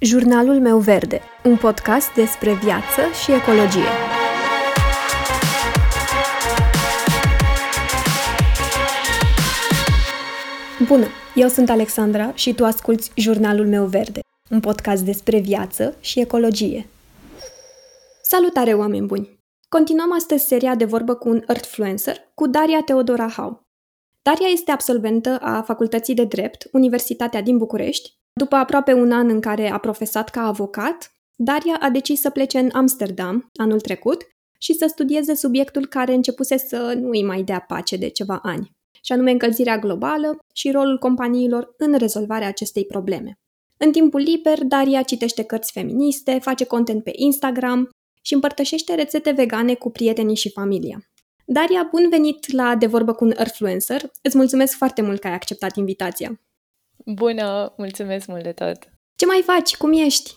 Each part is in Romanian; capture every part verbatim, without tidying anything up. Jurnalul meu verde, un podcast despre viață și ecologie. Bună, eu sunt Alexandra și tu asculți Jurnalul meu verde, un podcast despre viață și ecologie. Salutare, oameni buni! Continuăm astăzi seria de vorbă cu un Earthfluencer, cu Daria Teodora Hau. Daria este absolventă a Facultății de Drept, Universitatea din București. După aproape un an în care a profesat ca avocat, Daria a decis să plece în Amsterdam anul trecut și să studieze subiectul care începuse să nu îi mai dea pace de ceva ani, și anume încălzirea globală și rolul companiilor în rezolvarea acestei probleme. În timpul liber, Daria citește cărți feministe, face content pe Instagram și împărtășește rețete vegane cu prietenii și familia. Daria, bun venit la De vorbă cu un Earthfluencer! Îți mulțumesc foarte mult că ai acceptat invitația! Bună! Mulțumesc mult de tot! Ce mai faci? Cum ești?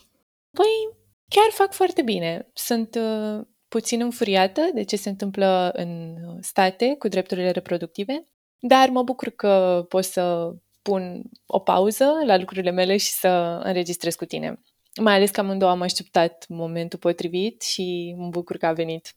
Păi, chiar fac foarte bine. Sunt uh, puțin înfuriată de ce se întâmplă în state cu drepturile reproductive, dar mă bucur că pot să pun o pauză la lucrurile mele și să înregistrez cu tine. Mai ales că amândouă am așteptat momentul potrivit și mă bucur că a venit.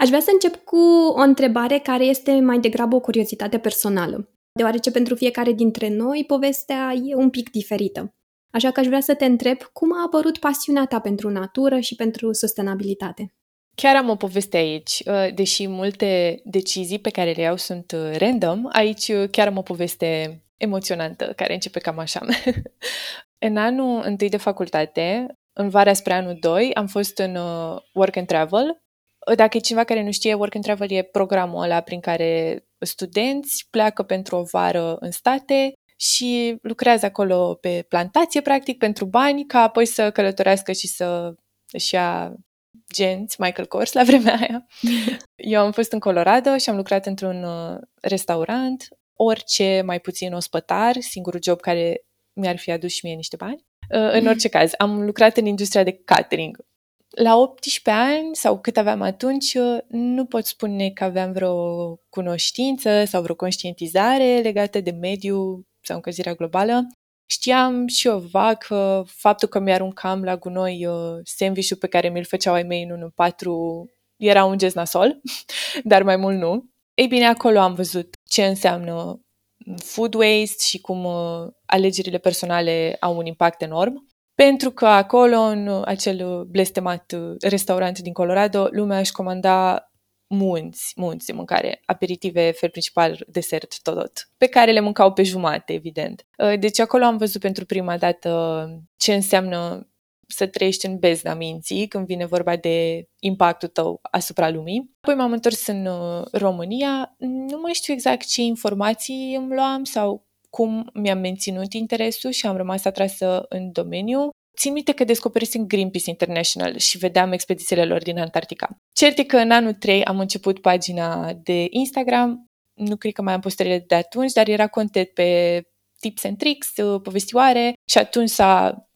Aș vrea să încep cu o întrebare care este mai degrabă o curiozitate personală, deoarece pentru fiecare dintre noi povestea e un pic diferită. Așa că aș vrea să te întreb cum a apărut pasiunea ta pentru natură și pentru sustenabilitate. Chiar am o poveste aici. Deși multe decizii pe care le iau sunt random, aici chiar am o poveste emoționantă, care începe cam așa. În anul întâi de facultate, în vara spre anul doi, am fost în work and travel. Dacă e cineva care nu știe, work and travel e programul ăla prin care studenți pleacă pentru o vară în state și lucrează acolo pe plantație, practic, pentru bani, ca apoi să călătorească și să își ia genți, Michael Kors, la vremea aia. Eu am fost în Colorado și am lucrat într-un restaurant, orice, mai puțin ospătar, singurul job care mi-ar fi adus și mie niște bani. În orice caz, am lucrat în industria de catering. La optsprezece ani, sau cât aveam atunci, nu pot spune că aveam vreo cunoștință sau vreo conștientizare legată de mediu sau încălzirea globală. Știam și eu vag că faptul că mi-aruncam la gunoi sandwich-ul pe care mi-l făceau ai mei în unu patru era un gest nasol, dar mai mult nu. Ei bine, acolo am văzut ce înseamnă food waste și cum alegerile personale au un impact enorm. Pentru că acolo, în acel blestemat restaurant din Colorado, lumea își comanda munți, munți de mâncare, aperitive, fel principal, desert, tot, tot, pe care le mâncau pe jumate, evident. Deci acolo am văzut pentru prima dată ce înseamnă să trăiești în bezna minții când vine vorba de impactul tău asupra lumii. Apoi m-am întors în România, nu mai știu exact ce informații îmi luam sau cum mi-am menținut interesul și am rămas atrasă în domeniu. Țin minte că descoperisem Greenpeace International și vedeam expedițiile lor din Antarctica. Cert e că în anul trei am început pagina de Instagram, nu cred că mai am postările de atunci, dar era content pe tips and tricks, povestioare, și atunci s-a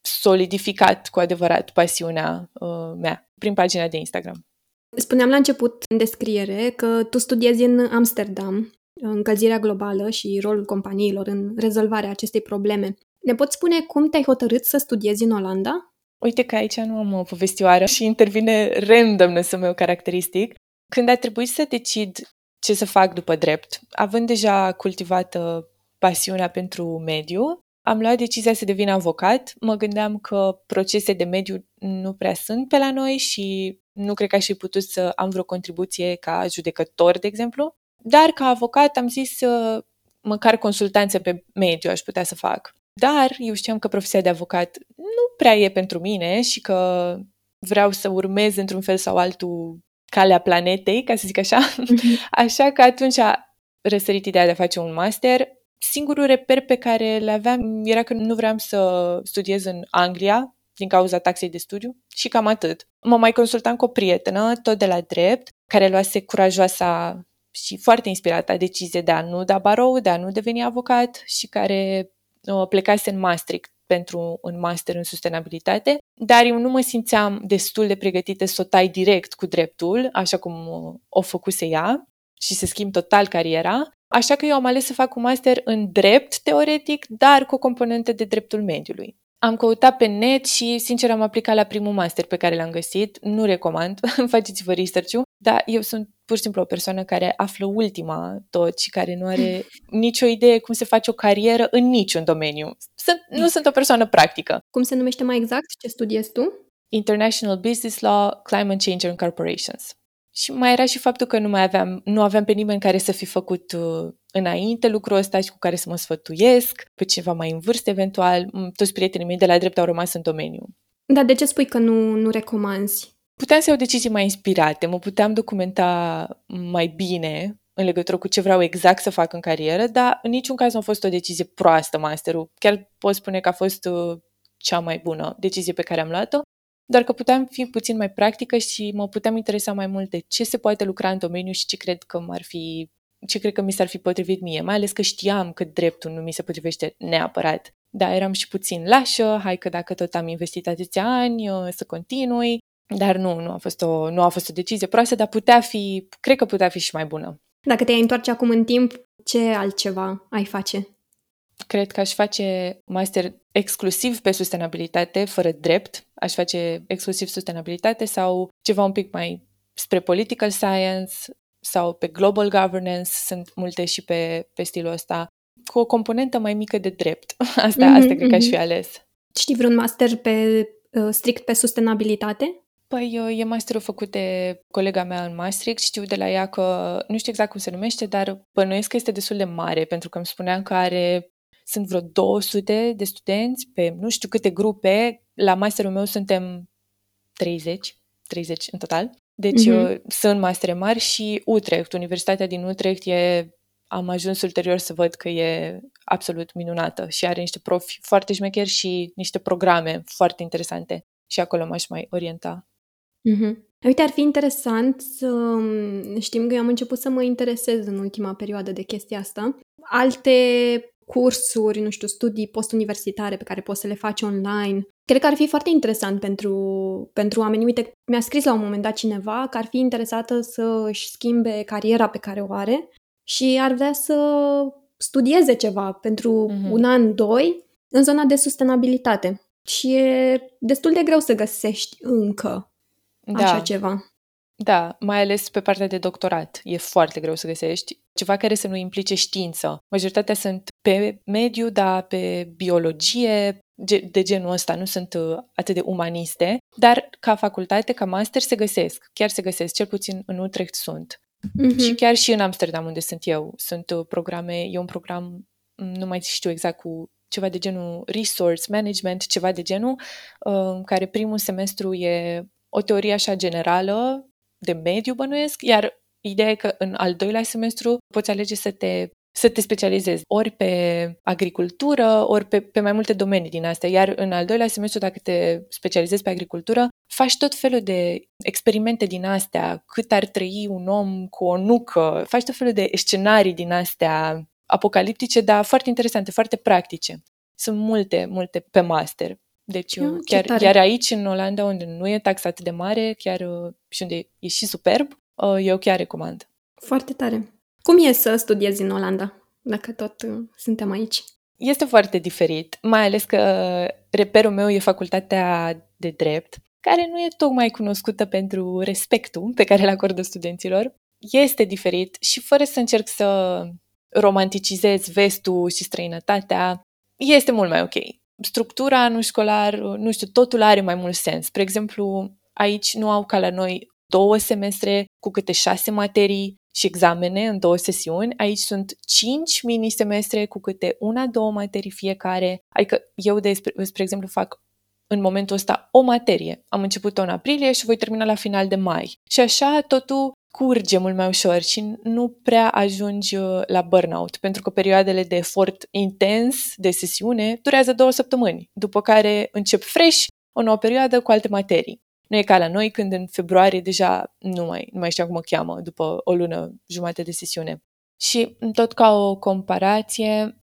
solidificat cu adevărat pasiunea uh, mea prin pagina de Instagram. Spuneam la început, în descriere, că tu studiezi în Amsterdam încălzirea globală și rolul companiilor în rezolvarea acestei probleme. Ne poți spune cum te-ai hotărât să studiezi în Olanda? Uite că aici nu am o povestioară și intervine randomness-ul meu caracteristic. Când a trebuit să decid ce să fac după drept, având deja cultivată pasiunea pentru mediu, am luat decizia să devin avocat. Mă gândeam că procese de mediu nu prea sunt pe la noi și nu cred că aș fi putut să am vreo contribuție ca judecător, de exemplu. Dar ca avocat am zis măcar consultanță pe mediu aș putea să fac. Dar eu știam că profesia de avocat nu prea e pentru mine și că vreau să urmez într-un fel sau altul calea planetei, ca să zic așa. Așa că atunci a răsărit ideea de a face un master. Singurul reper pe care îl aveam era că nu vreau să studiez în Anglia din cauza taxei de studiu și cam atât. Mă mai consultam cu o prietenă, tot de la drept, care luase curajoasa și foarte inspirată decizie de a nu da barou, de a nu deveni avocat și care plecase în Maastricht pentru un master în sustenabilitate, dar eu nu mă simțeam destul de pregătită să o tai direct cu dreptul, așa cum o făcuse ea și se schimb total cariera, așa că eu am ales să fac un master în drept teoretic, dar cu o componentă de dreptul mediului. Am căutat pe net și, sincer, am aplicat la primul master pe care l-am găsit. Nu recomand, faceți-vă research-ul, dar eu sunt pur și simplu o persoană care află ultima tot și care nu are nicio idee cum se face o carieră în niciun domeniu. Sunt, nu sunt o persoană practică. Cum se numește mai exact? Ce studiezi tu? International Business Law, Climate Change and Corporations. Și mai era și faptul că nu mai aveam, nu aveam pe nimeni care să fi făcut uh, înainte lucrul ăsta și cu care să mă sfătuiesc, pe cineva mai în vârstă eventual. Toți prietenii mei de la drept au rămas în domeniu. Dar de ce spui că nu, nu recomanzi? Puteam să iau decizii mai inspirate, mă puteam documenta mai bine în legătură cu ce vreau exact să fac în carieră, dar în niciun caz nu a fost o decizie proastă masterul. Chiar pot spune că a fost uh, cea mai bună decizie pe care am luat-o. Doar că puteam fi puțin mai practică și mă puteam interesa mai mult de ce se poate lucra în domeniu și ce cred că m-ar fi, ce cred că mi s-ar fi potrivit mie, mai ales că știam că dreptul nu mi se potrivește neapărat. Dar eram și puțin lașă, hai că dacă tot am investit atâția ani, să continui, dar nu, nu a fost o, nu a fost o decizie proastă, dar putea fi, cred că putea fi și mai bună. Dacă te-ai întoarce acum în timp, ce altceva ai face? Cred că aș face master exclusiv pe sustenabilitate, fără drept. Aș face exclusiv sustenabilitate sau ceva un pic mai spre political science sau pe global governance. Sunt multe și pe, pe stilul ăsta, cu o componentă mai mică de drept. Asta, mm-hmm, asta cred că aș fi ales. Știi vreun master pe, strict pe sustenabilitate? Păi e masterul făcut de colega mea în Maastricht, știu de la ea că, nu știu exact cum se numește, dar bănuiesc că este destul de mare, pentru că îmi spuneam că are... Sunt vreo două sute de studenți pe nu știu câte grupe. La masterul meu suntem treizeci, treizeci în total. Deci mm-hmm. sunt mastere mari și Utrecht, Universitatea din Utrecht e, am ajuns ulterior să văd că e absolut minunată și are niște profi foarte șmecheri și niște programe foarte interesante și acolo m-aș mai orienta. Mm-hmm. Uite, ar fi interesant să știm că eu am început să mă interesez în ultima perioadă de chestia asta. Alte cursuri, nu știu, studii postuniversitare pe care poți să le faci online. Cred că ar fi foarte interesant pentru, pentru oameni. Uite, mi-a scris la un moment dat cineva că ar fi interesată să își schimbe cariera pe care o are și ar vrea să studieze ceva pentru mm-hmm. un an, doi, în zona de sustenabilitate. Și e destul de greu să găsești încă da. așa ceva. Da, mai ales pe partea de doctorat. E foarte greu să găsești ceva care să nu implice știință. Majoritatea sunt pe mediu, dar pe biologie, de genul ăsta, nu sunt atât de umaniste, dar ca facultate, ca master se găsesc, chiar se găsesc, cel puțin în Utrecht sunt. Mm-hmm. Și chiar și în Amsterdam, unde sunt eu, sunt programe, e un program, nu mai știu exact, cu ceva de genul resource management, ceva de genul, în care primul semestru e o teorie așa generală, de mediu bănuiesc, iar ideea e că în al doilea semestru poți alege să te, să te specializezi ori pe agricultură, ori pe, pe mai multe domenii din astea. Iar în al doilea semestru, dacă te specializezi pe agricultură, faci tot felul de experimente din astea, cât ar trăi un om cu o nucă, faci tot felul de scenarii din astea apocaliptice, dar foarte interesante, foarte practice. Sunt multe, multe pe master. Deci eu, chiar, chiar aici, în Olanda, unde nu e tax atât de mare, chiar și unde e și superb, eu chiar recomand. Foarte tare. Cum e să studiezi în Olanda, dacă tot suntem aici? Este foarte diferit, mai ales că reperul meu e Facultatea de Drept, care nu e tocmai cunoscută pentru respectul pe care îl acordă studenților. Este diferit și fără să încerc să romanticizez vestul și străinătatea, este mult mai ok. Structura nu școlar, nu știu, totul are mai mult sens. Spre exemplu, aici nu au ca la noi două semestre cu câte șase materii și examene în două sesiuni. Aici sunt cinci mini-semestre cu câte una, două materii fiecare. Adică eu, de, spre exemplu, fac în momentul ăsta o materie. Am început-o în aprilie și voi termina la final de mai. Și așa totul curge mult mai ușor și nu prea ajungi la burnout, pentru că perioadele de efort intens de sesiune durează două săptămâni, după care încep fresh o nouă perioadă cu alte materii. Nu e ca la noi când în februarie deja nu mai, nu mai știu cum o cheamă, după o lună jumate de sesiune. Și tot ca o comparație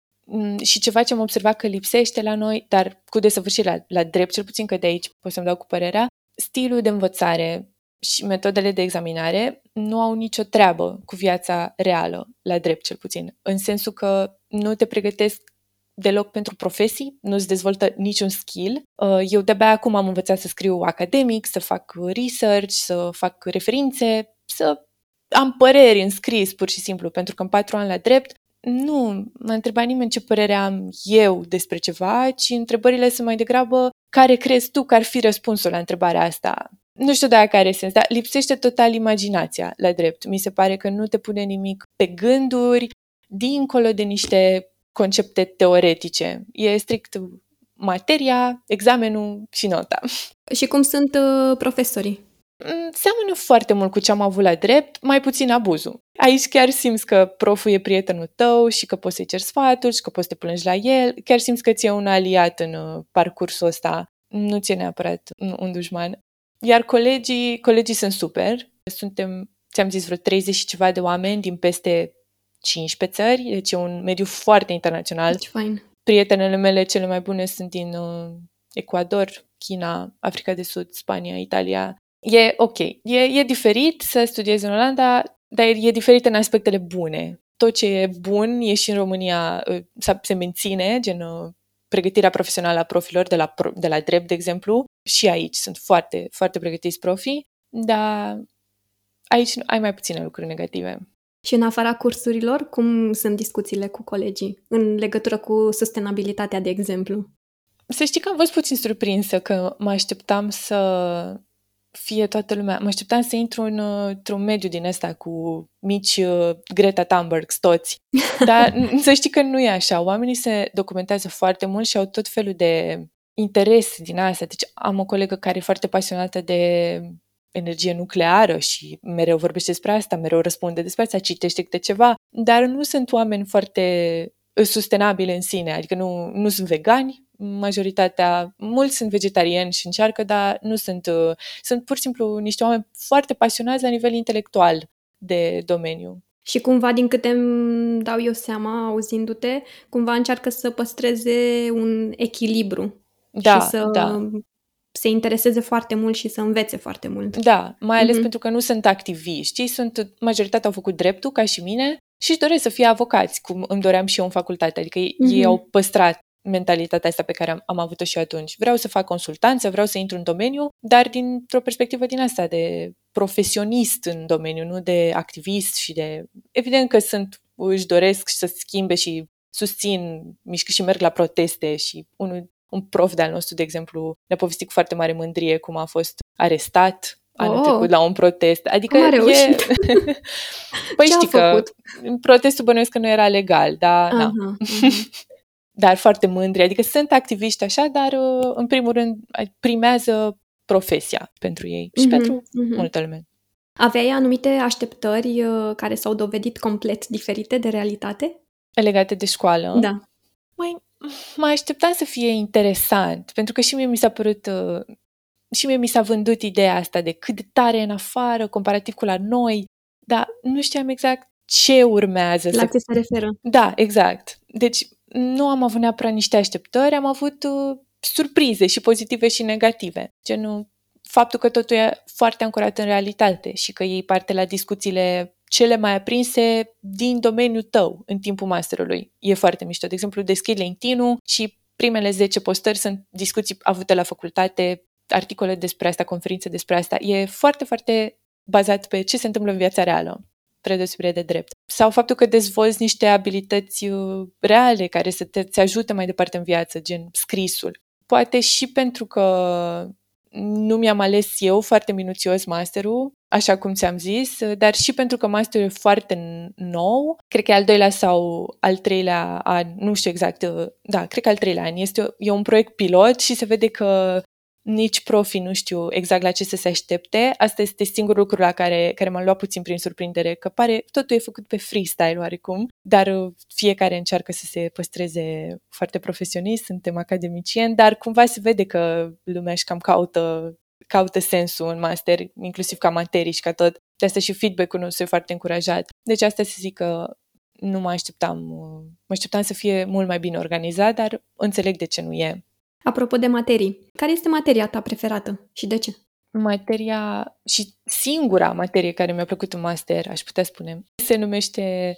și ceva ce am observat că lipsește la noi, dar cu desăvârșit la, la drept, cel puțin că de aici pot să-mi dau cu părerea, stilul de învățare și metodele de examinare nu au nicio treabă cu viața reală, la drept cel puțin, în sensul că nu te pregătesc deloc pentru profesii, nu-ți dezvoltă niciun skill. Eu de-abia acum am învățat să scriu academic, să fac research, să fac referințe, să am păreri în scris, pur și simplu, pentru că în patru ani la drept nu m-a întrebat nimeni ce părere am eu despre ceva, ci întrebările sunt mai degrabă care crezi tu că ar fi răspunsul la întrebarea asta. Nu știu dacă are sens, dar lipsește total imaginația la drept. Mi se pare că nu te pune nimic pe gânduri, dincolo de niște concepte teoretice. E strict materia, examenul și nota. Și cum sunt uh, profesorii? Seamănă foarte mult cu ce am avut la drept, mai puțin abuzul. Aici chiar simți că proful e prietenul tău și că poți să-i ceri sfatul și că poți să te plângi la el. Chiar simți că ți-e un aliat în parcursul ăsta. Nu ți-e neapărat un dușman. Iar colegii, colegii sunt super. Suntem, ți-am zis, vreo treizeci și ceva de oameni din peste cincisprezece țări, deci e un mediu foarte internațional. Fain. Prietenele mele cele mai bune sunt din uh, Ecuador, China, Africa de Sud, Spania, Italia. E ok. E, e diferit să studiezi în Olanda, dar e diferit în aspectele bune. Tot ce e bun e și în România, uh, se menține, gen uh, pregătirea profesională a profilor de la, pro- de la drept, de exemplu. Și aici sunt foarte, foarte pregătiți profii, dar aici ai mai puține lucruri negative. Și în afara cursurilor, cum sunt discuțiile cu colegii în legătură cu sustenabilitatea, de exemplu? Să știi că am fost puțin surprinsă că mă așteptam să fie toată lumea. Mă așteptam să intru în, într-un mediu din ăsta cu mici Greta Thunberg, toți. Dar să știi că nu e așa. Oamenii se documentează foarte mult și au tot felul de interes din asta. Deci am o colegă care e foarte pasionată de energie nucleară și mereu vorbește despre asta, mereu răspunde despre asta, citește câte ceva, dar nu sunt oameni foarte sustenabili în sine, adică nu, nu sunt vegani, majoritatea, mulți sunt vegetariani și încearcă, dar nu sunt, sunt pur și simplu niște oameni foarte pasionați la nivel intelectual de domeniu. Și cumva, din câte îmi dau eu seama, auzindu-te, cumva încearcă să păstreze un echilibru. Da, și să... da. Se intereseze foarte mult și să învețe foarte mult. Da, mai ales mm-hmm. pentru că nu sunt activiști. Ei sunt, majoritatea au făcut dreptul, ca și mine, și își doresc să fie avocați, cum îmi doream și eu în facultate. Adică mm-hmm. ei au păstrat mentalitatea asta pe care am, am avut-o și eu atunci. Vreau să fac consultanță, vreau să intru în domeniu, dar dintr-o perspectivă din asta, de profesionist în domeniu, nu de activist și de... Evident că sunt, își doresc să schimbe și susțin mișcă și merg la proteste și unul... Un prof de-al nostru, de exemplu, ne-a povestit cu foarte mare mândrie cum a fost arestat oh. anul trecut la un protest. Adică cum a reușit? E... Păi știi că protestul bănuiesc că nu era legal, dar uh-huh. na. Dar foarte mândri. Adică sunt activiști așa, dar în primul rând primează profesia pentru ei și uh-huh. pentru uh-huh. multă lume. Aveai anumite așteptări care s-au dovedit complet diferite de realitate? Legate de școală? Da. Mai... Mă așteptam să fie interesant, pentru că și mie mi s-a părut, și mie mi s-a vândut ideea asta de cât de tare e în afară, comparativ cu la noi, dar nu știam exact ce urmează. La ce se referă. Da, exact. Deci nu am avut neapărat niște așteptări, am avut uh, surprize și pozitive și negative. Genul, faptul că totul e foarte ancorat în realitate și că iei parte la discuțiile cele mai aprinse din domeniul tău în timpul masterului. E foarte mișto. De exemplu, deschid LinkedIn-ul și primele zece postări sunt discuții avute la facultate, articole despre asta, conferințe despre asta. E foarte, foarte bazat pe ce se întâmplă în viața reală, spre deosebire de drept. Sau faptul că dezvolți niște abilități reale care să te, te ajute mai departe în viață, gen scrisul. Poate și pentru că nu mi-am ales eu foarte minuțios masterul, așa cum ți-am zis, dar și pentru că masterul e foarte nou, cred că e al doilea sau al treilea an, nu știu exact, da, cred că al treilea an, este, e un proiect pilot și se vede că nici profii nu știu exact la ce să se aștepte. Asta este singurul lucru la care, care m-a luat puțin prin surprindere, că pare totul e făcut pe freestyle oarecum, dar fiecare încearcă să se păstreze foarte profesionist, suntem academicieni, dar cumva se vede că lumea își cam caută, caută sensul în master, inclusiv ca materii și ca tot. De asta și feedback-ul nostru e foarte încurajat. Deci asta se zic că nu mă așteptam, mă așteptam să fie mult mai bine organizat, dar înțeleg de ce nu e. Apropo de materii, care este materia ta preferată și de ce? Materia și singura materie care mi-a plăcut în master, aș putea spune, se numește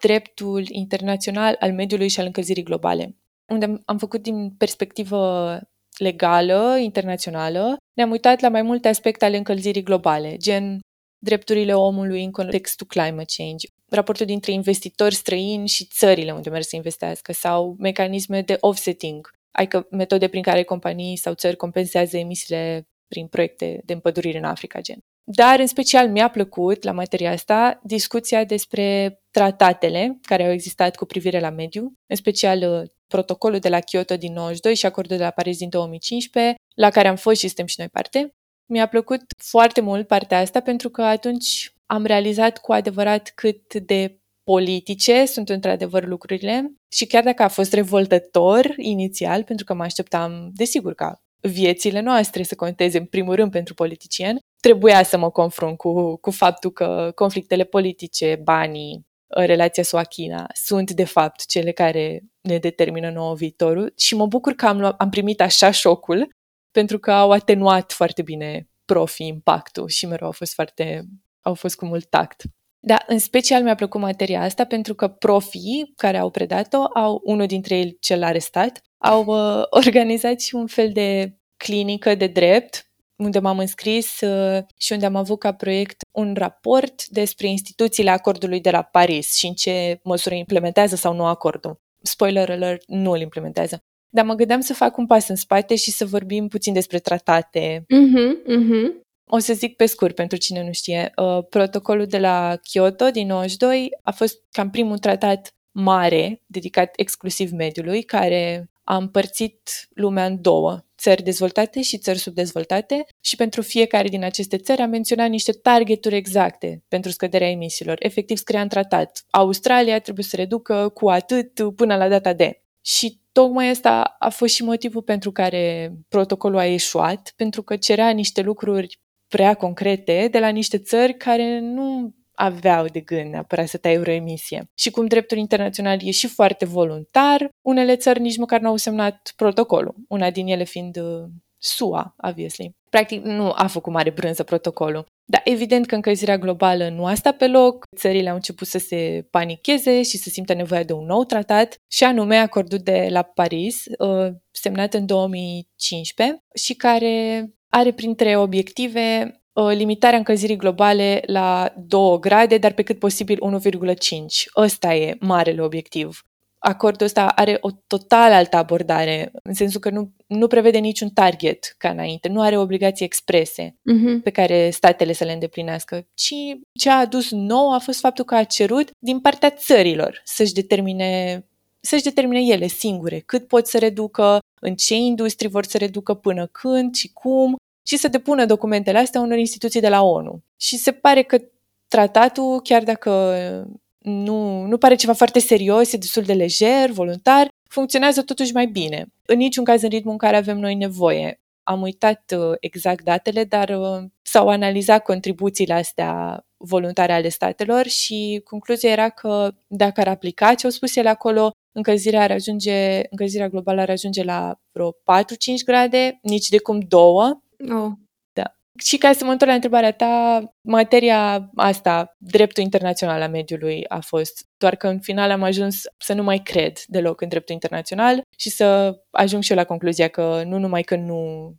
Dreptul Internațional al Mediului și al Încălzirii Globale. unde am făcut din perspectivă legală, internațională, ne-am uitat la mai multe aspecte ale încălzirii globale, gen drepturile omului în contextul climate change, raportul dintre investitori străini și țările unde merg să investească sau mecanisme de offsetting, adică metode prin care companii sau țări compensează emisiile prin proiecte de împădurire în Africa, gen. Dar, în special, mi-a plăcut, la materia asta, discuția despre tratatele care au existat cu privire la mediu, în special protocolul de la Kyoto din nouăzeci și doi și acordul de la Paris din două mii cincisprezece, la care am fost și suntem și noi parte. Mi-a plăcut foarte mult partea asta pentru că atunci am realizat cu adevărat cât de politice sunt într-adevăr lucrurile și chiar dacă a fost revoltător inițial, pentru că mă așteptam, desigur, ca viețile noastre să conteze în primul rând pentru politicieni, trebuia să mă confrunt cu, cu faptul că conflictele politice, banii, relația S U A China sunt de fapt cele care ne determină nouă viitorul și mă bucur că am, luat, am primit așa șocul pentru că au atenuat foarte bine profi impactul și mereu au fost, foarte, au fost cu mult tact. Dar în special mi-a plăcut materia asta pentru că profii care au predat-o, au unul dintre ei cel arestat, au uh, organizat și un fel de clinică de drept unde m-am înscris uh, și unde am avut ca proiect un raport despre instituțiile acordului de la Paris și în ce măsură implementează sau nu acordul. Spoiler alert, nu îl implementează. Dar mă gândeam să fac un pas în spate și să vorbim puțin despre tratate. Uh-huh, uh-huh. O să zic pe scurt, pentru cine nu știe. Uh, protocolul de la Kyoto din nouăzeci și doi a fost cam primul tratat mare dedicat exclusiv mediului, care a împărțit lumea în două, țări dezvoltate și țări subdezvoltate și pentru fiecare din aceste țări a menționat niște targeturi exacte pentru scăderea emisiilor. Efectiv scria în tratat, Australia trebuie să reducă cu atât până la data de. Și tocmai ăsta a fost și motivul pentru care protocolul a eșuat, pentru că cerea niște lucruri prea concrete de la niște țări care nu aveau de gând neapărat să taie o emisie. Și cum dreptul internațional e și foarte voluntar, unele țări nici măcar n-au semnat protocolul, una din ele fiind uh, S U A, obviously. Practic nu a făcut mare brânză protocolul. Dar evident că încălzirea globală nu a stat pe loc, țările au început să se panicheze și să simtă nevoia de un nou tratat, și anume acordul de la Paris, uh, semnat în două mii cincisprezece și care are printre obiective limitarea încălzirii globale la două grade, dar pe cât posibil unu virgulă cinci. Ăsta e marele obiectiv. Acordul ăsta are o total altă abordare, în sensul că nu, nu prevede niciun target ca înainte, nu are obligații exprese uh-huh. pe care statele să le îndeplinească, ci ce a adus nou a fost faptul că a cerut din partea țărilor să-și determine, să-și determine ele singure cât pot să reducă, în ce industrii vor să reducă, până când și cum, și să depună documentele astea unor instituții de la O N U. Și se pare că tratatul, chiar dacă nu, nu pare ceva foarte serios, e destul de lejer, voluntar, funcționează totuși mai bine. În niciun caz în ritmul în care avem noi nevoie. Am uitat exact datele, dar s-au analizat contribuțiile astea voluntare ale statelor și concluzia era că dacă ar aplica ce au spus ele acolo, încălzirea, ar ajunge, încălzirea globală ar ajunge la vreo patru-cinci grade, nici de cum două. Oh. Da. Și ca să mă întorc la întrebarea ta, materia asta, dreptul internațional al mediului, a fost, doar că în final am ajuns să nu mai cred deloc în dreptul internațional și să ajung și eu la concluzia că nu numai că nu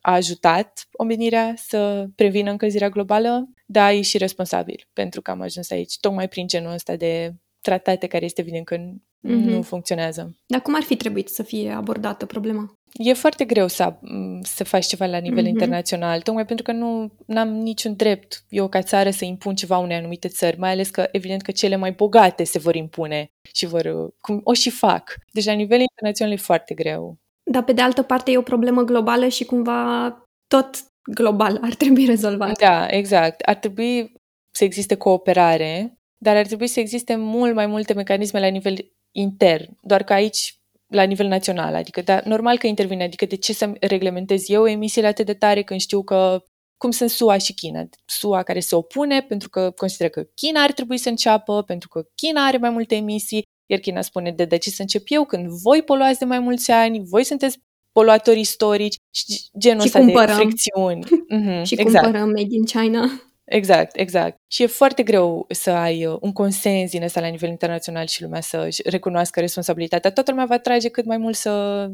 a ajutat omenirea să prevină încălzirea globală, dar e și responsabil, pentru că am ajuns aici tocmai prin genul ăsta de tratate care este evident că mm-hmm. nu funcționează. Dar cum ar fi trebuit să fie abordată problema? E foarte greu să, să faci ceva la nivel mm-hmm. internațional, tocmai pentru că nu am niciun drept eu ca țară să impun ceva unei anumite țări, mai ales că evident că cele mai bogate se vor impune și vor, cum o și fac. Deci la nivel internațional e foarte greu. Dar pe de altă parte e o problemă globală și cumva tot global ar trebui rezolvat. Da, exact. Ar trebui să existe cooperare, dar ar trebui să existe mult mai multe mecanisme la nivel intern, doar că aici la nivel național, adică, dar normal că intervine, adică de ce să reglementez eu emisiile atât de tare când știu că, cum sunt S U A și China, S U A care se opune pentru că consideră că China ar trebui să înceapă, pentru că China are mai multe emisii, iar China spune, de, de ce să încep eu când voi poluați de mai mulți ani, voi sunteți poluatori istorici și genul și ăsta cumpărăm. De fricțiuni. Mm-hmm, și exact. Cumpărăm made in China. Exact, exact. Și e foarte greu să ai un consens din ăsta la nivel internațional și lumea să-și recunoască responsabilitatea. Toată lumea va trage cât mai mult să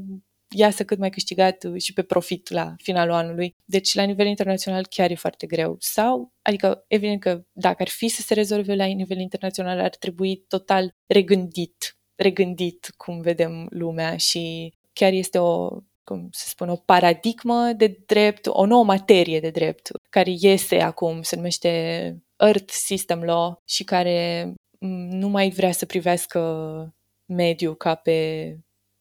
iasă cât mai câștigat și pe profit la finalul anului. Deci, la nivel internațional chiar e foarte greu. Sau, adică, evident că dacă ar fi să se rezolve la nivel internațional, ar trebui total regândit, regândit cum vedem lumea și chiar este o... cum se spune, o paradigmă de drept, o nouă materie de drept, care iese acum, se numește Earth System Law și care nu mai vrea să privească mediul ca pe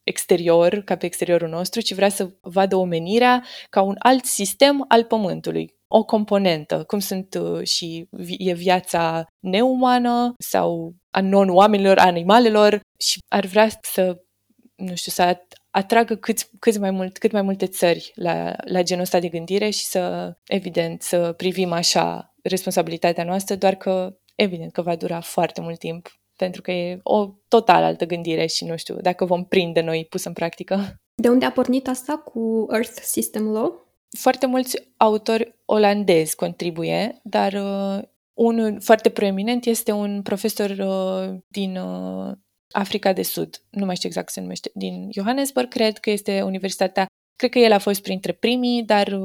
exterior, ca pe exteriorul nostru, ci vrea să vadă omenirea ca un alt sistem al Pământului. O componentă, cum sunt și e viața neumană sau a non-oamenilor, a animalelor și ar vrea să, nu știu, să atragă cât, cât, mai mult, cât mai multe țări la, la genul ăsta de gândire și să, evident, să privim așa responsabilitatea noastră, doar că, evident, că va dura foarte mult timp, pentru că e o total altă gândire și, nu știu, dacă vom prinde noi pus în practică. De unde a pornit asta cu Earth System Law? Foarte mulți autori olandezi contribuie, dar uh, unul foarte proeminent este un profesor uh, din... Uh, Africa de Sud, nu mai știu exact ce se numește, din Johannesburg, cred că este universitatea, cred că el a fost printre primii, dar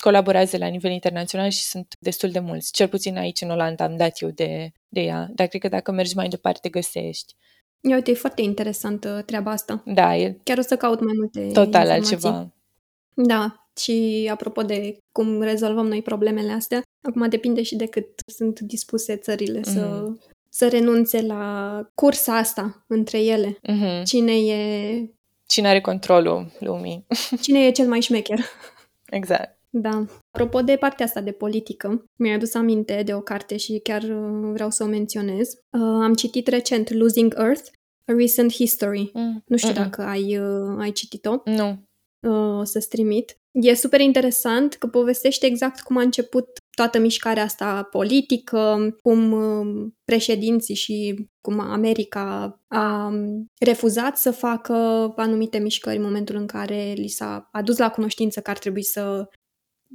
colaborează la nivel internațional și sunt destul de mulți. Cel puțin aici în Olanda am dat eu de, de ea, dar cred că dacă mergi mai departe găsești. Ia uite, e foarte interesantă treaba asta. Da, e... Chiar o să caut mai multe informații. Total altceva. Da. Și apropo de cum rezolvăm noi problemele astea, acum depinde și de cât sunt dispuse țările mm. să... să renunțe la cursa asta între ele. Mm-hmm. Cine e... Cine are controlul lumii. Cine e cel mai șmecher. Exact. Da. Apropo de partea asta de politică, mi-a adus aminte de o carte și chiar vreau să o menționez. Uh, am citit recent Losing Earth, A Recent History. Mm. Nu știu mm-hmm. dacă ai, uh, ai citit-o. Nu. Uh, o să-ți trimit. E super interesant că povestește exact cum a început toată mișcarea asta politică, cum președinții și cum America a refuzat să facă anumite mișcări în momentul în care li s-a adus la cunoștință că ar trebui să,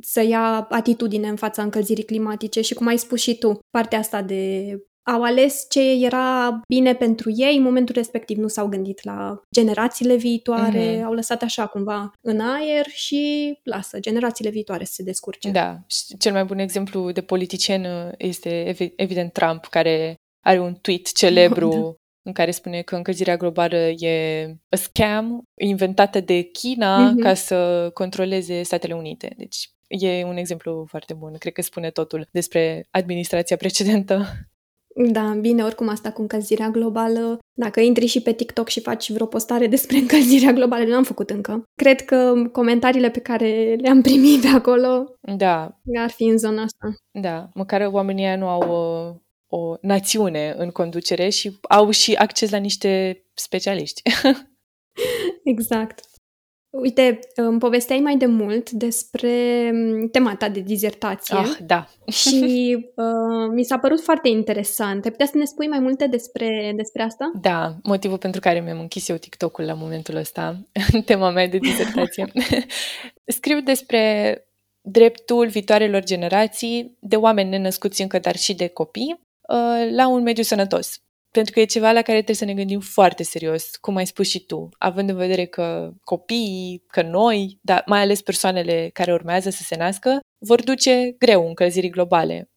să ia atitudine în fața încălzirii climatice și, cum ai spus și tu, partea asta de au ales ce era bine pentru ei, în momentul respectiv nu s-au gândit la generațiile viitoare, mm-hmm. au lăsat așa cumva în aer și lasă generațiile viitoare să se descurce. Da, și cel mai bun exemplu de politician este evident Trump, care are un tweet celebru oh, da. în care spune că încălzirea globală e a scam inventată de China mm-hmm. ca să controleze Statele Unite. Deci e un exemplu foarte bun, cred că spune totul despre administrația precedentă. Da, bine, oricum asta cu încălzirea globală, dacă intri și pe TikTok și faci vreo postare despre încălzirea globală, nu am făcut încă. Cred că comentariile pe care le-am primit de acolo da. ar fi în zona asta. Da, măcar oamenii aia nu au o, o națiune în conducere și au și acces la niște specialiști. Exact. Uite, îmi povesteai mai de mult despre tema ta de dizertație. Ah, da. Și uh, mi s-a părut foarte interesant. Ai putea să ne spui mai multe despre, despre asta? Da, motivul pentru care mi-am închis eu TikTok-ul la momentul ăsta, tema mea de dizertație. Scriu despre dreptul viitoarelor generații de oameni nenăscuți încă, dar și de copii, uh, la un mediu sănătos. Pentru că e ceva la care trebuie să ne gândim foarte serios, cum ai spus și tu, având în vedere că copiii, că noi, dar mai ales persoanele care urmează să se nască, vor duce greu încălzirii globale.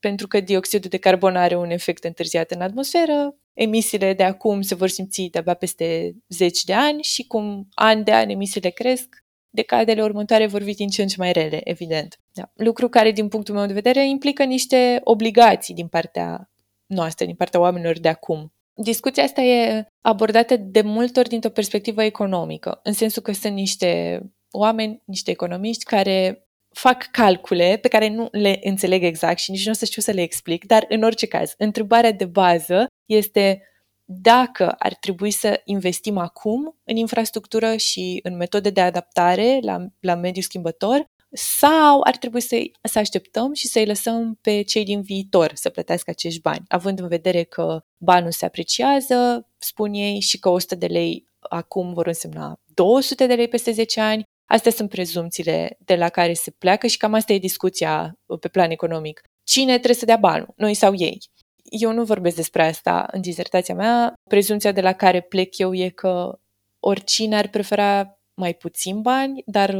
Pentru că dioxidul de carbon are un efect întârziat în atmosferă, emisiile de acum se vor simți de-abia peste zeci de ani și cum ani de ani emisiile cresc, decadele următoare vor fi din ce în ce mai rele, evident. Da. Lucru care, din punctul meu de vedere, implică niște obligații din partea noastră, din partea oamenilor de acum. Discuția asta e abordată de multe ori dintr-o perspectivă economică, în sensul că sunt niște oameni, niște economiști care fac calcule pe care nu le înțeleg exact și nici nu o să știu să le explic, dar în orice caz, întrebarea de bază este dacă ar trebui să investim acum în infrastructură și în metode de adaptare la, la mediul schimbător, sau ar trebui să, să așteptăm și să-i lăsăm pe cei din viitor să plătească acești bani, având în vedere că banul se apreciază, spun ei, și că o sută de lei acum vor însemna două sute de lei peste zece ani. Astea sunt prezumțiile de la care se pleacă și cam asta e discuția pe plan economic. cine trebuie să dea balul, noi sau ei. Eu nu vorbesc despre asta în dizertația mea. Prezumția de la care plec eu e că oricine ar prefera mai puțin bani, dar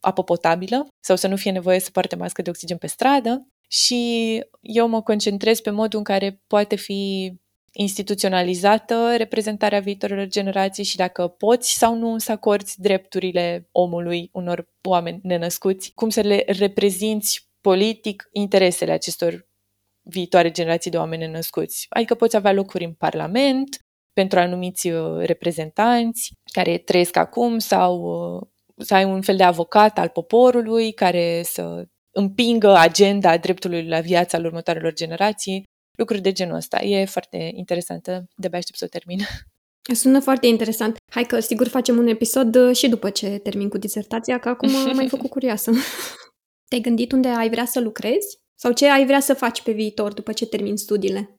apă potabilă, sau să nu fie nevoie să poarte mască de oxigen pe stradă. Și eu mă concentrez pe modul în care poate fi instituționalizată reprezentarea viitorilor generații și dacă poți sau nu să acorzi drepturile omului unor oameni nenăscuți, cum să le reprezinți politic interesele acestor viitoare generații de oameni nenăscuți. Adică poți avea locuri în Parlament pentru anumiți reprezentanți care trăiesc acum sau să ai un fel de avocat al poporului care să împingă agenda dreptului la viața al următoarelor generații. Lucruri de genul ăsta. E foarte interesantă. De-abia aștept să o termin. Sună foarte interesant. Hai că sigur facem un episod și după ce termin cu disertația, că acum m-ai făcut curioasă. Te-ai gândit unde ai vrea să lucrezi? Sau ce ai vrea să faci pe viitor după ce termin studiile?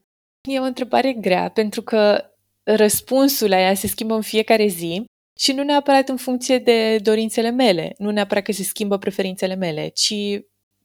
E o întrebare grea, pentru că răspunsul la ea se schimbă în fiecare zi și nu neapărat în funcție de dorințele mele, nu neapărat că se schimbă preferințele mele, ci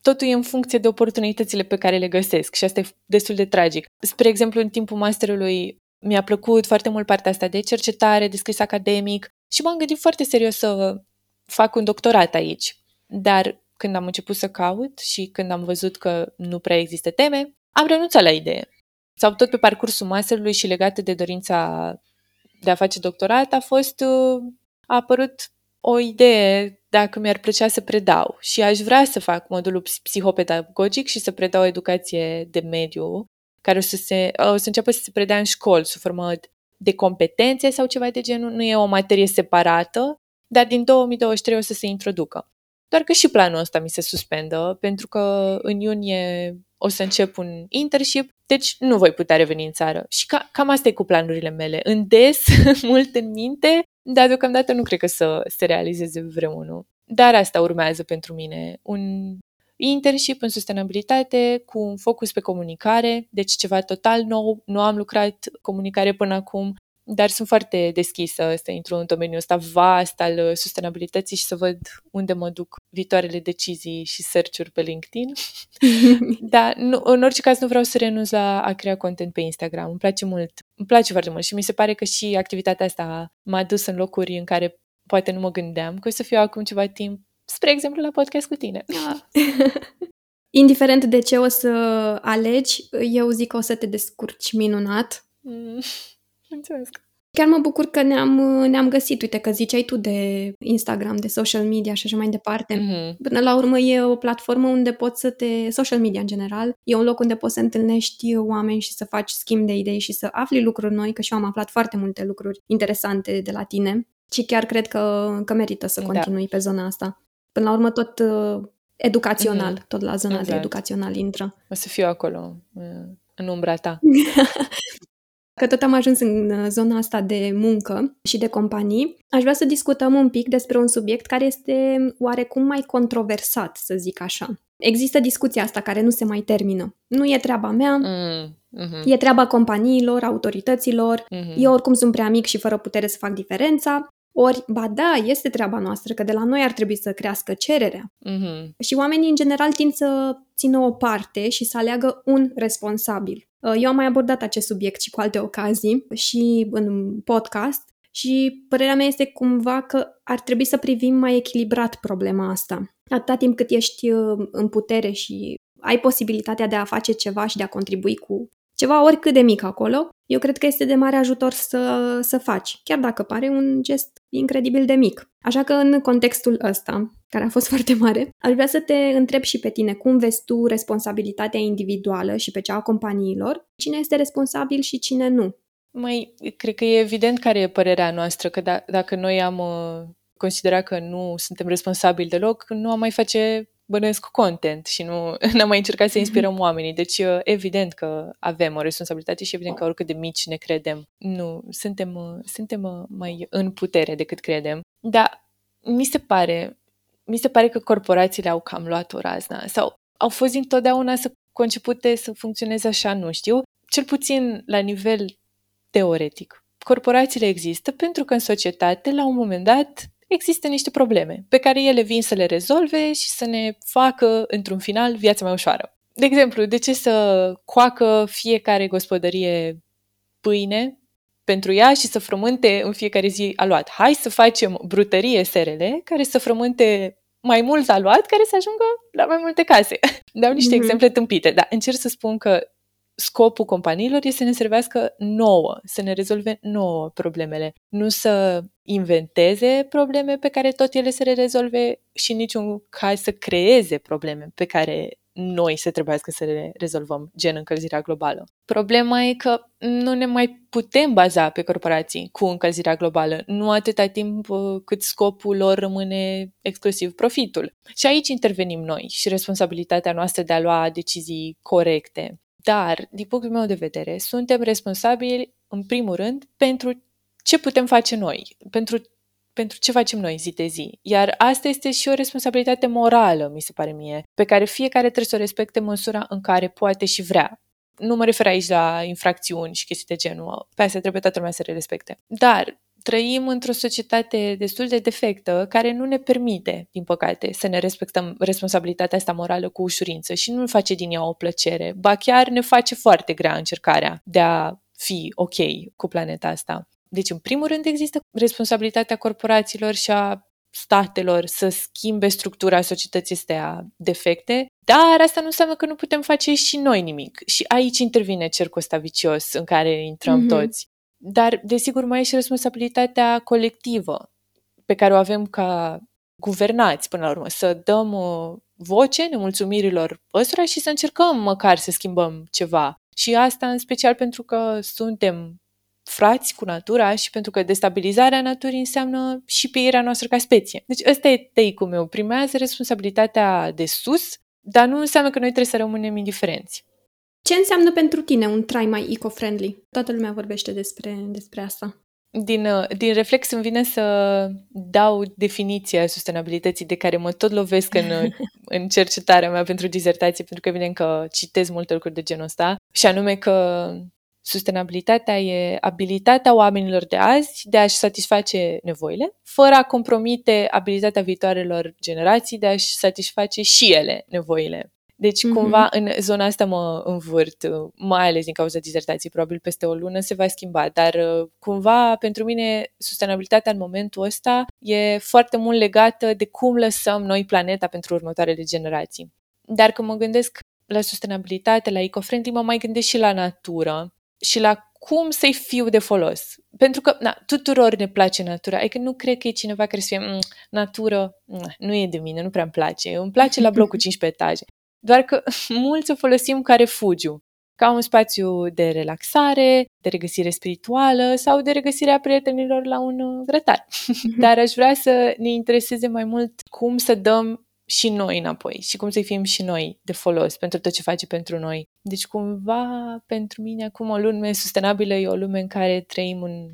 totul e în funcție de oportunitățile pe care le găsesc și asta e destul de tragic. Spre exemplu, în timpul masterului mi-a plăcut foarte mult partea asta de cercetare, de scris academic și m-am gândit foarte serios să fac un doctorat aici. Dar când am început să caut și când am văzut că nu prea există teme, am renunțat la idee. Sau tot pe parcursul masterului și legată de dorința de a face doctorat a fost, a apărut o idee dacă mi-ar plăcea să predau și aș vrea să fac modulul psihopedagogic și să predau educație de mediu, care o să, se, o să înceapă să se predea în școli sub formă de competențe sau ceva de genul. Nu e o materie separată, dar din două mii douăzeci și trei o să se introducă. Doar că și planul ăsta mi se suspendă, pentru că în iunie o să încep un internship, deci nu voi putea reveni în țară. Și ca, cam asta e cu planurile mele. În des, mult în minte, dar deocamdată nu cred că să se realizeze vreunul. Dar asta urmează pentru mine. Un internship în sustenabilitate cu un focus pe comunicare, deci ceva total nou. Nu am lucrat comunicare până acum, dar sunt foarte deschisă să intru în domeniul ăsta vast al sustenabilității și să văd unde mă duc viitoarele decizii și search-uri pe LinkedIn. Dar nu, în orice caz nu vreau să renunț la a crea content pe Instagram. Îmi place mult, îmi place foarte mult și mi se pare că și activitatea asta m-a dus în locuri în care poate nu mă gândeam că o să fiu acum ceva timp, spre exemplu la podcast cu tine. Indiferent de ce o să alegi, eu zic că o să te descurci minunat. Mm. Mulțumesc. Chiar mă bucur că ne-am, ne-am găsit, uite, că ziceai tu de Instagram, de social media și așa mai departe. Mm-hmm. Până la urmă e o platformă unde poți să te... Social media în general e un loc unde poți să întâlnești oameni și să faci schimb de idei și să afli lucruri noi, că și eu am aflat foarte multe lucruri interesante de la tine și chiar cred că, că merită să continui da. pe zona asta. Până la urmă tot uh, educațional, mm-hmm. tot la zona exact. de educațional intră. O să fiu acolo, în umbra ta. Că tot am ajuns în zona asta de muncă și de companii, aș vrea să discutăm un pic despre un subiect care este oarecum mai controversat, să zic așa. Există discuția asta care nu se mai termină. Nu e treaba mea, mm, uh-huh. e treaba companiilor, autorităților, uh-huh. eu oricum sunt prea mic și fără putere să fac diferența, ori, ba da, este treaba noastră, că de la noi ar trebui să crească cererea. Uh-huh. Și oamenii, în general, tind să țină o parte și să aleagă un responsabil. Eu am mai abordat acest subiect și cu alte ocazii și în podcast și părerea mea este cumva că ar trebui să privim mai echilibrat problema asta. Atâta timp cât ești în putere și ai posibilitatea de a face ceva și de a contribui cu ceva oricât de mic acolo, eu cred că este de mare ajutor să, să faci, chiar dacă pare un gest incredibil de mic. Așa că în contextul ăsta, care a fost foarte mare, aș vrea să te întreb și pe tine cum vezi tu responsabilitatea individuală și pe cea a companiilor, cine este responsabil și cine nu. Mai cred că e evident care e părerea noastră, că d- dacă noi am uh, considerat că nu suntem responsabili deloc, nu am mai face... bănuiesc content și nu n-am mai încercat să inspirăm oamenii. Deci, evident că avem o responsabilitate și evident că oricât de mici ne credem. Nu, suntem, suntem mai în putere decât credem. Dar mi se pare, mi se pare că corporațiile au cam luat o razna sau au fost întotdeauna să concepute să funcționeze așa, nu știu, cel puțin la nivel teoretic. Corporațiile există pentru că în societate, la un moment dat, există niște probleme pe care ele vin să le rezolve și să ne facă, într-un final, viața mai ușoară. de exemplu, de ce să coacă fiecare gospodărie pâine pentru ea și să frământe în fiecare zi aluat? Hai să facem brutărie S R L care să frământe mai mulți aluat care să ajungă la mai multe case. Dau niște mm-hmm. exemple tâmpite, dar încerc să spun că scopul companiilor este să ne servească nouă, să ne rezolve nouă problemele, nu să inventeze probleme pe care tot ele să le rezolve și în niciun caz să creeze probleme pe care noi să trebuiască să le rezolvăm, gen încălzirea globală. Problema e că nu ne mai putem baza pe corporații cu încălzirea globală, nu atâta timp cât scopul lor rămâne exclusiv profitul. Și aici intervenim noi și responsabilitatea noastră de a lua decizii corecte. Dar, din punctul meu de vedere, suntem responsabili, în primul rând, pentru ce putem face noi, pentru, pentru ce facem noi zi de zi. Iar asta este și o responsabilitate morală, mi se pare mie, pe care fiecare trebuie să o respecte în măsura în care poate și vrea. Nu mă refer aici la infracțiuni și chestii de genul, pe asta trebuie toată lumea să le respecte. Dar trăim într-o societate destul de defectă care nu ne permite, din păcate, să ne respectăm responsabilitatea asta morală cu ușurință și nu face din ea o plăcere, ba chiar ne face foarte grea încercarea de a fi ok cu planeta asta. Deci, în primul rând, există responsabilitatea corporațiilor și a statelor să schimbe structura societății astea defecte, dar asta nu înseamnă că nu putem face și noi nimic. Și aici intervine cercul ăsta vicios în care intrăm mm-hmm. toți. Dar, desigur, mai e și responsabilitatea colectivă pe care o avem ca guvernați, până la urmă, să dăm voce nemulțumirilor ăstora și să încercăm măcar să schimbăm ceva. Și asta în special pentru că suntem frați cu natura și pentru că destabilizarea naturii înseamnă și pieirea noastră ca specie. Deci ăsta e take-ul meu. Primează responsabilitatea de sus, dar nu înseamnă că noi trebuie să rămânem indiferenți. Ce înseamnă pentru tine un trai mai eco-friendly? Toată lumea vorbește despre, despre asta. Din, din reflex îmi vine să dau definiția sustenabilității de care mă tot lovesc în, în cercetarea mea pentru dizertație, pentru că evident că citez multe lucruri de genul ăsta, și anume că sustenabilitatea e abilitatea oamenilor de azi de a-și satisface nevoile, fără a compromite abilitatea viitoarelor generații de a-și satisface și ele nevoile. Deci, mm-hmm. cumva, în zona asta mă învârt, mai ales din cauza dizertației, probabil peste o lună se va schimba, dar cumva, pentru mine, sustenabilitatea în momentul ăsta e foarte mult legată de cum lăsăm noi planeta pentru următoarele generații. Dar când mă gândesc la sustenabilitate, la eco-friendly, mă mai gândesc și la natură și la cum să-i fiu de folos. Pentru că, na, tuturor ne place natura. Adică nu cred că e cineva care să fie, m- natură, m- nu e de mine, nu prea îmi place. Îmi place la blocul cincisprezece etaje. Doar că mulți o folosim ca refugiu, ca un spațiu de relaxare, de regăsire spirituală sau de regăsirea prietenilor la un grătar. Dar aș vrea să ne intereseze mai mult cum să dăm și noi înapoi și cum să-i fim și noi de folos pentru tot ce face pentru noi. Deci cumva pentru mine acum o lume sustenabilă e o lume în care trăim în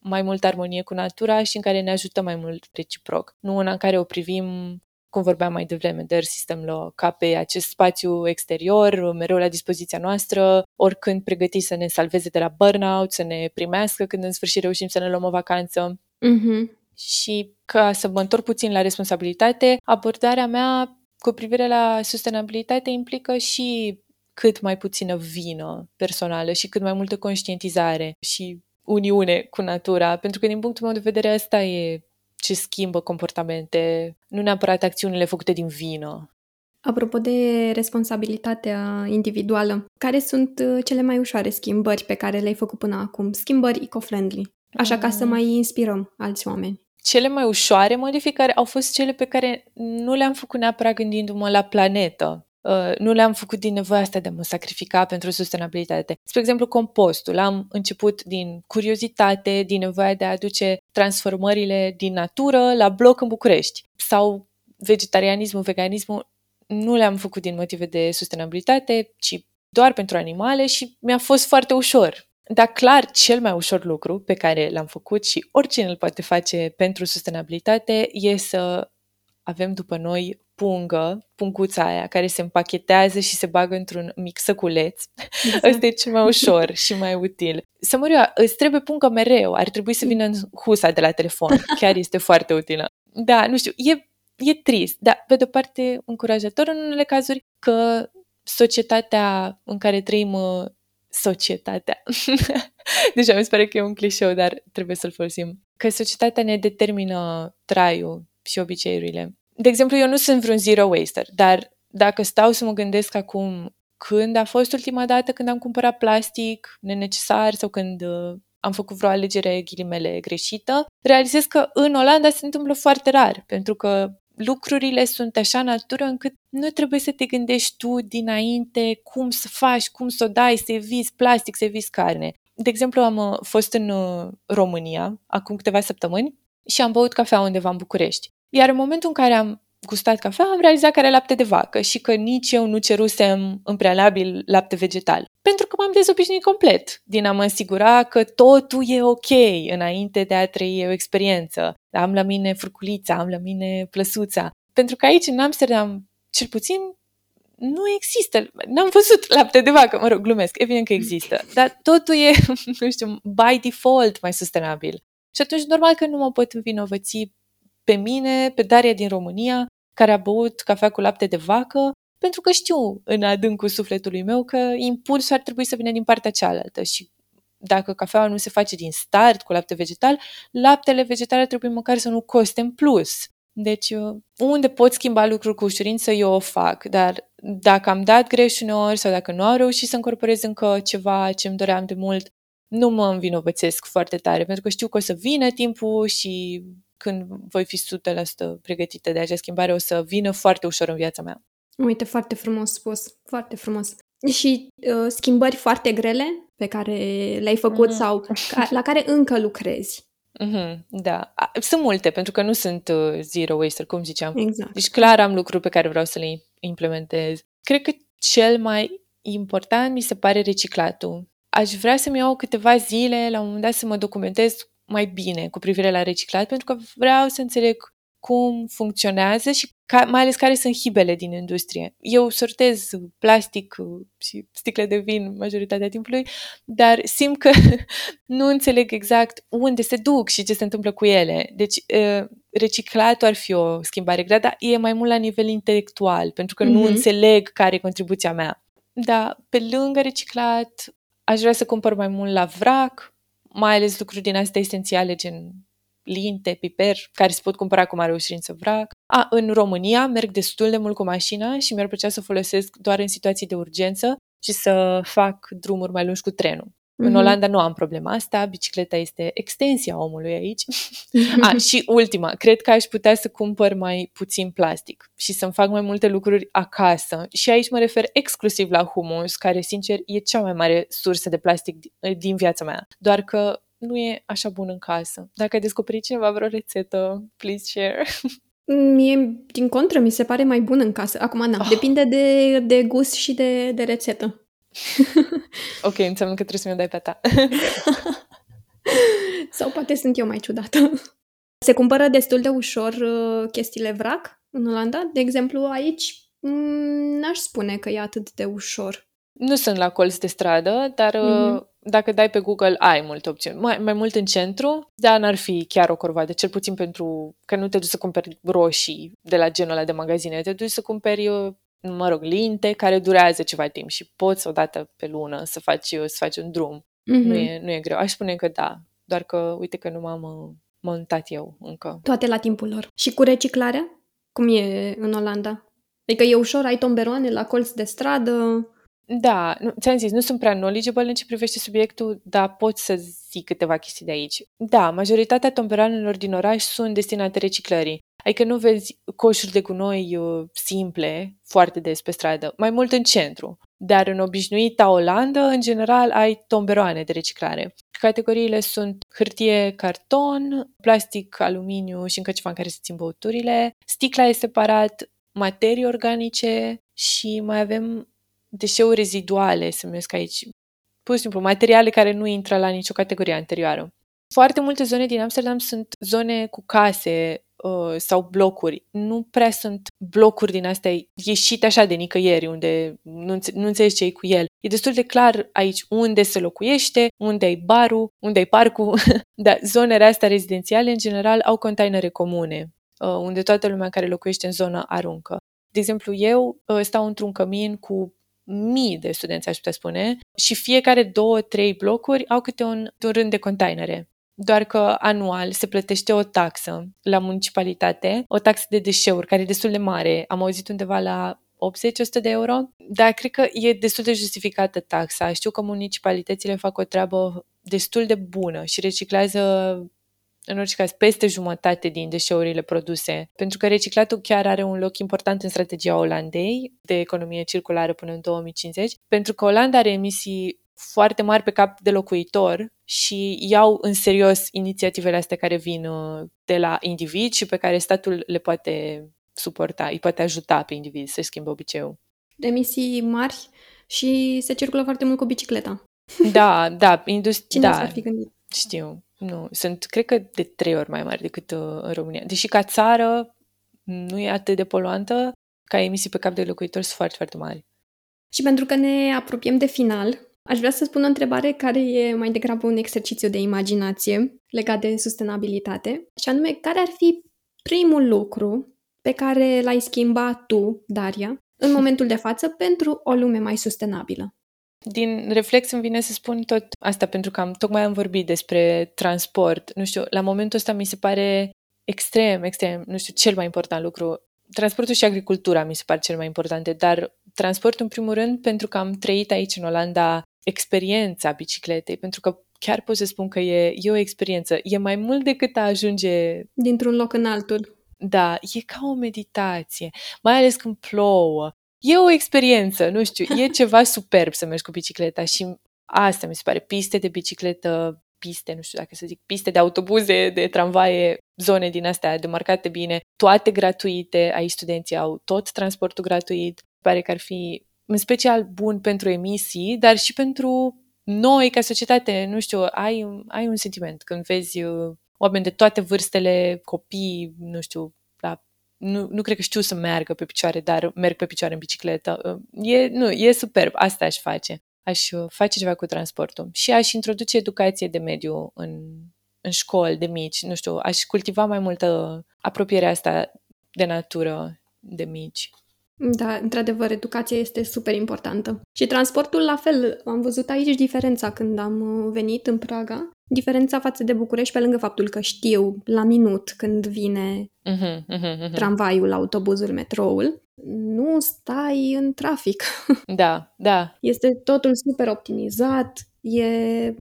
mai multă armonie cu natura și în care ne ajutăm mai mult reciproc. Nu una în care o privim, cum vorbeam mai devreme, de Earth System Law, ca pe acest spațiu exterior, mereu la dispoziția noastră, oricând pregătit să ne salveze de la burnout, să ne primească când în sfârșit reușim să ne luăm o vacanță. Mm-hmm. Și ca să mă întorc puțin la responsabilitate, abordarea mea cu privire la sustenabilitate implică și cât mai puțină vină personală și cât mai multă conștientizare și uniune cu natura, pentru că din punctul meu de vedere asta e ce schimbă comportamente, nu neapărat acțiunile făcute din vină. Apropo de responsabilitatea individuală, care sunt cele mai ușoare schimbări pe care le-ai făcut până acum? Schimbări eco-friendly, așa ca să mai inspirăm alți oameni. Cele mai ușoare modificări au fost cele pe care nu le-am făcut neapărat gândindu-mă la planetă. Nu le-am făcut din nevoia asta de a mă sacrifica pentru sustenabilitate. Spre exemplu, compostul. Am început din curiozitate, din nevoia de a aduce transformările din natură la bloc în București. Sau vegetarianismul, veganismul, nu le-am făcut din motive de sustenabilitate, ci doar pentru animale și mi-a fost foarte ușor. Dar clar, cel mai ușor lucru pe care l-am făcut și oricine îl poate face pentru sustenabilitate e să avem după noi pungă, punguța aia care se împachetează și se bagă într-un mic săculeț. Exact. Ăsta e cel mai ușor și mai util. Să mă riu, îți trebuie pungă mereu, ar trebui să vină în husa de la telefon. Chiar este foarte utilă. Da, nu știu, e, e trist, dar pe de-o parte încurajator în unele cazuri că societatea în care trăim, societatea, deja mi se pare că e un clișeu, dar trebuie să-l folosim, că societatea ne determină traiul și obiceiurile. De exemplu, eu nu sunt vreun zero waster, dar dacă stau să mă gândesc acum când a fost ultima dată când am cumpărat plastic nenecesar sau când am făcut vreo alegere, ghilimele, greșită, realizez că în Olanda se întâmplă foarte rar, pentru că lucrurile sunt așa în natură încât nu trebuie să te gândești tu dinainte cum să faci, cum să o dai, să eviți plastic, să eviți carne. De exemplu, am fost în România acum câteva săptămâni și am băut cafea undeva în București. Iar în momentul în care am gustat cafea, am realizat că are lapte de vacă și că nici eu nu cerusem în prealabil lapte vegetal. Pentru că m-am dezobișnuit complet din a mă asigura că totul e ok înainte de a trăi o experiență. Am la mine furculița, am la mine plăsuța. Pentru că aici, în Amsterdam, cel puțin, nu există. N-am văzut lapte de vacă, mă rog, glumesc, evident că există. Dar totul e, nu știu, by default mai sustenabil. Și atunci, normal că nu mă pot învinovăți pe mine, pe Daria din România, care a băut cafea cu lapte de vacă, pentru că știu în adâncul sufletului meu că impulsul ar trebui să vină din partea cealaltă și dacă cafeaua nu se face din start cu lapte vegetal, laptele vegetal ar trebui măcar să nu coste în plus. Deci, unde pot schimba lucruri cu ușurință, eu o fac, dar dacă am dat greș uneori sau dacă nu am reușit să încorporez încă ceva ce îmi doream de mult, nu mă învinovățesc foarte tare, pentru că știu că o să vină timpul și când voi fi o sută la sută pregătită de acea schimbare, o să vină foarte ușor în viața mea. Uite, foarte frumos spus, foarte frumos. Și uh, schimbări foarte grele pe care le-ai făcut mm. sau ca, la care încă lucrezi. Mm-hmm, da, sunt multe, pentru că nu sunt uh, zero waster, cum ziceam. Exact. Deci clar am lucruri pe care vreau să le implementez. Cred că cel mai important mi se pare reciclatul. Aș vrea să-mi iau câteva zile, la un moment dat, să mă documentez mai bine cu privire la reciclat, pentru că vreau să înțeleg cum funcționează și ca, mai ales care sunt hibele din industrie. Eu sortez plastic și sticle de vin majoritatea timpului, dar simt că nu înțeleg exact unde se duc și ce se întâmplă cu ele. Deci reciclatul ar fi o schimbare grea, dar e mai mult la nivel intelectual, pentru că mm-hmm. nu înțeleg care e contribuția mea. Dar pe lângă reciclat aș vrea să cumpăr mai mult la vrac, mai ales lucruri din astea esențiale, gen linte, piper, care se pot cumpăra cu mare ușurință vrac. A, în România merg destul de mult cu mașina și mi-ar plăcea să o folosesc doar în situații de urgență și să fac drumuri mai lungi cu trenul. Mm-hmm. În Olanda nu am problema asta, bicicleta este extensia omului aici. A, și ultima, cred că aș putea să cumpăr mai puțin plastic și să-mi fac mai multe lucruri acasă. Și aici mă refer exclusiv la humus, care, sincer, e cea mai mare sursă de plastic din viața mea. Doar că nu e așa bun în casă. Dacă ai descoperit cineva vreo rețetă, please share. Mie, din contră, mi se pare mai bun în casă. Acum, na, oh. depinde de, de gust și de, de rețetă. Ok, înseamnă că trebuie să mi-o dai pe ta. Sau poate sunt eu mai ciudată. Se cumpără destul de ușor chestiile vrac în Olanda. De exemplu, aici n-aș spune că e atât de ușor. Nu sunt la colț de stradă, dar mm-hmm. dacă dai pe Google, ai multe opțiuni. Mai, mai mult în centru, dar n-ar fi chiar o corvoadă, cel puțin pentru că nu te duci să cumperi roșii de la genul ăla de magazine, te duci să cumperi, mă rog, linte care durează ceva timp și poți odată pe lună să faci, să faci un drum. Mm-hmm. Nu e, nu e greu. Aș spune că da, doar că uite că nu m-am montat eu încă. Toate la timpul lor. Și cu reciclarea? Cum e în Olanda? Adică e ușor, ai tomberoane la colț de stradă. Da, nu, ți-am zis, nu sunt prea knowledgeable în ce privește subiectul, dar pot să zic câteva chestii de aici. Da, majoritatea tomberanelor din oraș sunt destinate reciclării. Adică nu vezi coșuri de gunoi simple foarte des pe stradă, mai mult în centru. Dar în obișnuita Olanda, în general, ai tomberoane de reciclare. Categoriile sunt hârtie, carton, plastic, aluminiu și încă ceva în care se țin băuturile. Sticla e separat, materii organice și mai avem deșeuri reziduale, se numesc aici, pur și simplu, materiale care nu intră la nicio categorie anterioară. Foarte multe zone din Amsterdam sunt zone cu case uh, sau blocuri. Nu prea sunt blocuri din astea ieșite așa de nicăieri, unde nu, înțe- nu înțelegi ce e cu el. E destul de clar aici unde se locuiește, unde ai barul, unde ai parcul. Dar zonele astea rezidențiale, în general, au containere comune, uh, unde toată lumea care locuiește în zonă aruncă. De exemplu, eu uh, stau într-un cămin cu mii de studenți, aș putea spune, și fiecare două, trei blocuri au câte un, un rând de containere. Doar că anual se plătește o taxă la municipalitate, o taxă de deșeuri, care e destul de mare. Am auzit undeva la optzeci la o sută de euro, dar cred că e destul de justificată taxa. Știu că municipalitățile fac o treabă destul de bună și reciclează, în orice caz, peste jumătate din deșeurile produse, pentru că reciclatul chiar are un loc important în strategia Olandei de economie circulară până în două mii cincizeci, pentru că Olanda are emisii foarte mari pe cap de locuitor și iau în serios inițiativele astea care vin de la individ și pe care statul le poate suporta, îi poate ajuta pe individ să-și schimbe obiceiul. Emisii mari și se circulă foarte mult cu bicicleta. Da, da. Industri- Cine da, s-ar fi gândit? Știu. Nu, sunt, cred că, de trei ori mai mari decât uh, în România. Deși ca țară nu e atât de poluantă, ca emisii pe cap de locuitor sunt foarte, foarte mari. Și pentru că ne apropiem de final, aș vrea să spun o întrebare care e mai degrabă un exercițiu de imaginație legat de sustenabilitate, și anume, care ar fi primul lucru pe care l-ai schimba tu, Daria, în momentul de față pentru o lume mai sustenabilă? Din reflex îmi vine să spun tot asta, pentru că am, tocmai am vorbit despre transport. Nu știu, la momentul ăsta mi se pare extrem, extrem, nu știu, cel mai important lucru. Transportul și agricultura mi se par cel mai importante, dar transportul în primul rând, pentru că am trăit aici în Olanda experiența bicicletei, pentru că chiar pot să spun că e, e o experiență. E mai mult decât a ajunge dintr-un loc în altul. Da, e ca o meditație, mai ales când plouă. E o experiență, nu știu, e ceva superb să mergi cu bicicleta și asta mi se pare, piste de bicicletă, piste, nu știu dacă să zic, piste de autobuze, de tramvaie, zone din astea demarcate bine, toate gratuite, aici studenții au tot transportul gratuit, pare că ar fi în special bun pentru emisii, dar și pentru noi ca societate, nu știu, ai, ai un sentiment când vezi oameni de toate vârstele, copii, nu știu, la Nu, nu cred că știu să meargă pe picioare, dar merg pe picioare în bicicletă. E, nu, e superb, asta aș face. Aș face ceva cu transportul. Și aș introduce educație de mediu în, în școli, de mici. Nu știu, aș cultiva mai multă apropierea asta de natură, de mici. Da, într-adevăr, educația este super importantă. Și transportul, la fel, am văzut aici diferența când am venit în Praga. Diferența față de București, pe lângă faptul că știu la minut când vine uh-huh, uh-huh, uh-huh. tramvaiul, autobuzul, metroul, nu stai în trafic. Da, da. Este totul super optimizat, e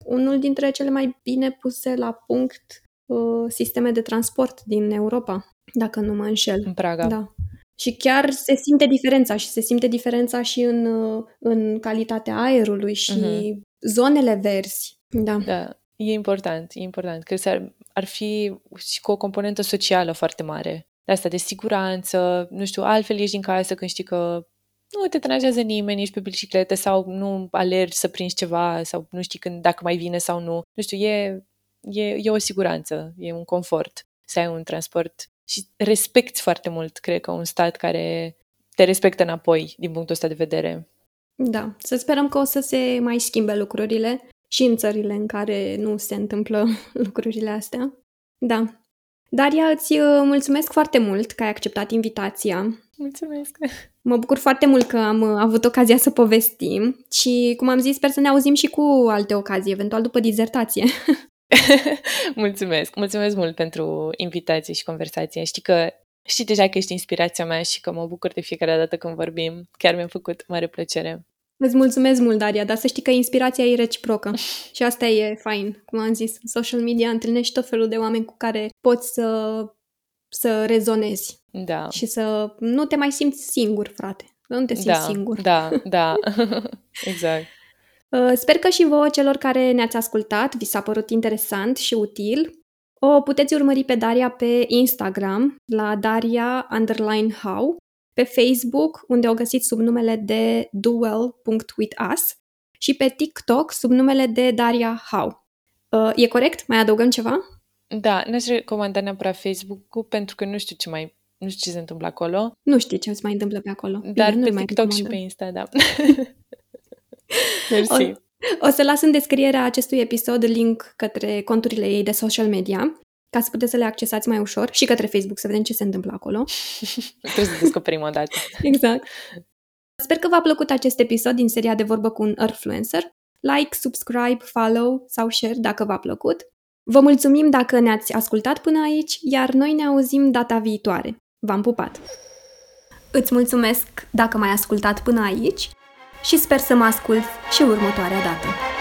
unul dintre cele mai bine puse la punct uh, sisteme de transport din Europa, dacă nu mă înșel. În Praga. Da. Și chiar se simte diferența și se simte diferența și în, în calitatea aerului și uh-huh. zonele verzi. Da. Da. E important, e important. Cred că ar, ar fi și cu o componentă socială foarte mare. De asta, de siguranță, nu știu, altfel ieși din casă când știi că nu te tranjează nimeni, ești pe bicicletă sau nu alergi să prinzi ceva sau nu știi când, dacă mai vine sau nu. Nu știu, e, e, e o siguranță, e un confort să ai un transport și respecti foarte mult, cred că, un stat care te respectă înapoi din punctul ăsta de vedere. Da, să sperăm că o să se mai schimbe lucrurile și în țările în care nu se întâmplă lucrurile astea. Da. Daria, îți mulțumesc foarte mult că ai acceptat invitația. Mulțumesc! Mă bucur foarte mult că am avut ocazia să povestim și, cum am zis, sper să ne auzim și cu alte ocazii, eventual după dizertație. Mulțumesc! Mulțumesc mult pentru invitație și conversație. Știi că știi deja că ești inspirația mea și că mă bucur de fiecare dată când vorbim. Chiar mi-a făcut mare plăcere. Îți mulțumesc mult, Daria, dar să știi că inspirația e reciprocă și asta e fain. Cum am zis, în social media întâlnești tot felul de oameni cu care poți să, să rezonezi da. Și să nu te mai simți singur, frate. Nu te simți da, singur. Da, da, exact. Sper că și vouă, celor care ne-ați ascultat, vi s-a părut interesant și util. O puteți urmări pe Daria pe Instagram, la daria__how, pe Facebook, unde o găsiți sub numele de dowell.withus și pe TikTok sub numele de Daria Hau. Uh, e corect? Mai adăugăm ceva? Da, n-aș recomanda neapărat Facebook-ul pentru că nu știu ce mai nu știu ce se întâmplă acolo. Nu știi ce se mai întâmplă pe acolo. Dar bine, pe nu TikTok mai și pe Insta, da. Mersi. O, o să las în descrierea acestui episod link către conturile ei de social media, ca să puteți să le accesați mai ușor și către Facebook, să vedem ce se întâmplă acolo. Trebuie să descoperim o dată. Exact. Sper că v-a plăcut acest episod din seria de vorbă cu un Earthfluencer. Like, subscribe, follow sau share dacă v-a plăcut. Vă mulțumim dacă ne-ați ascultat până aici, iar noi ne auzim data viitoare. V-am pupat! Îți mulțumesc dacă m-ai ascultat până aici și sper să mă asculți și următoarea dată.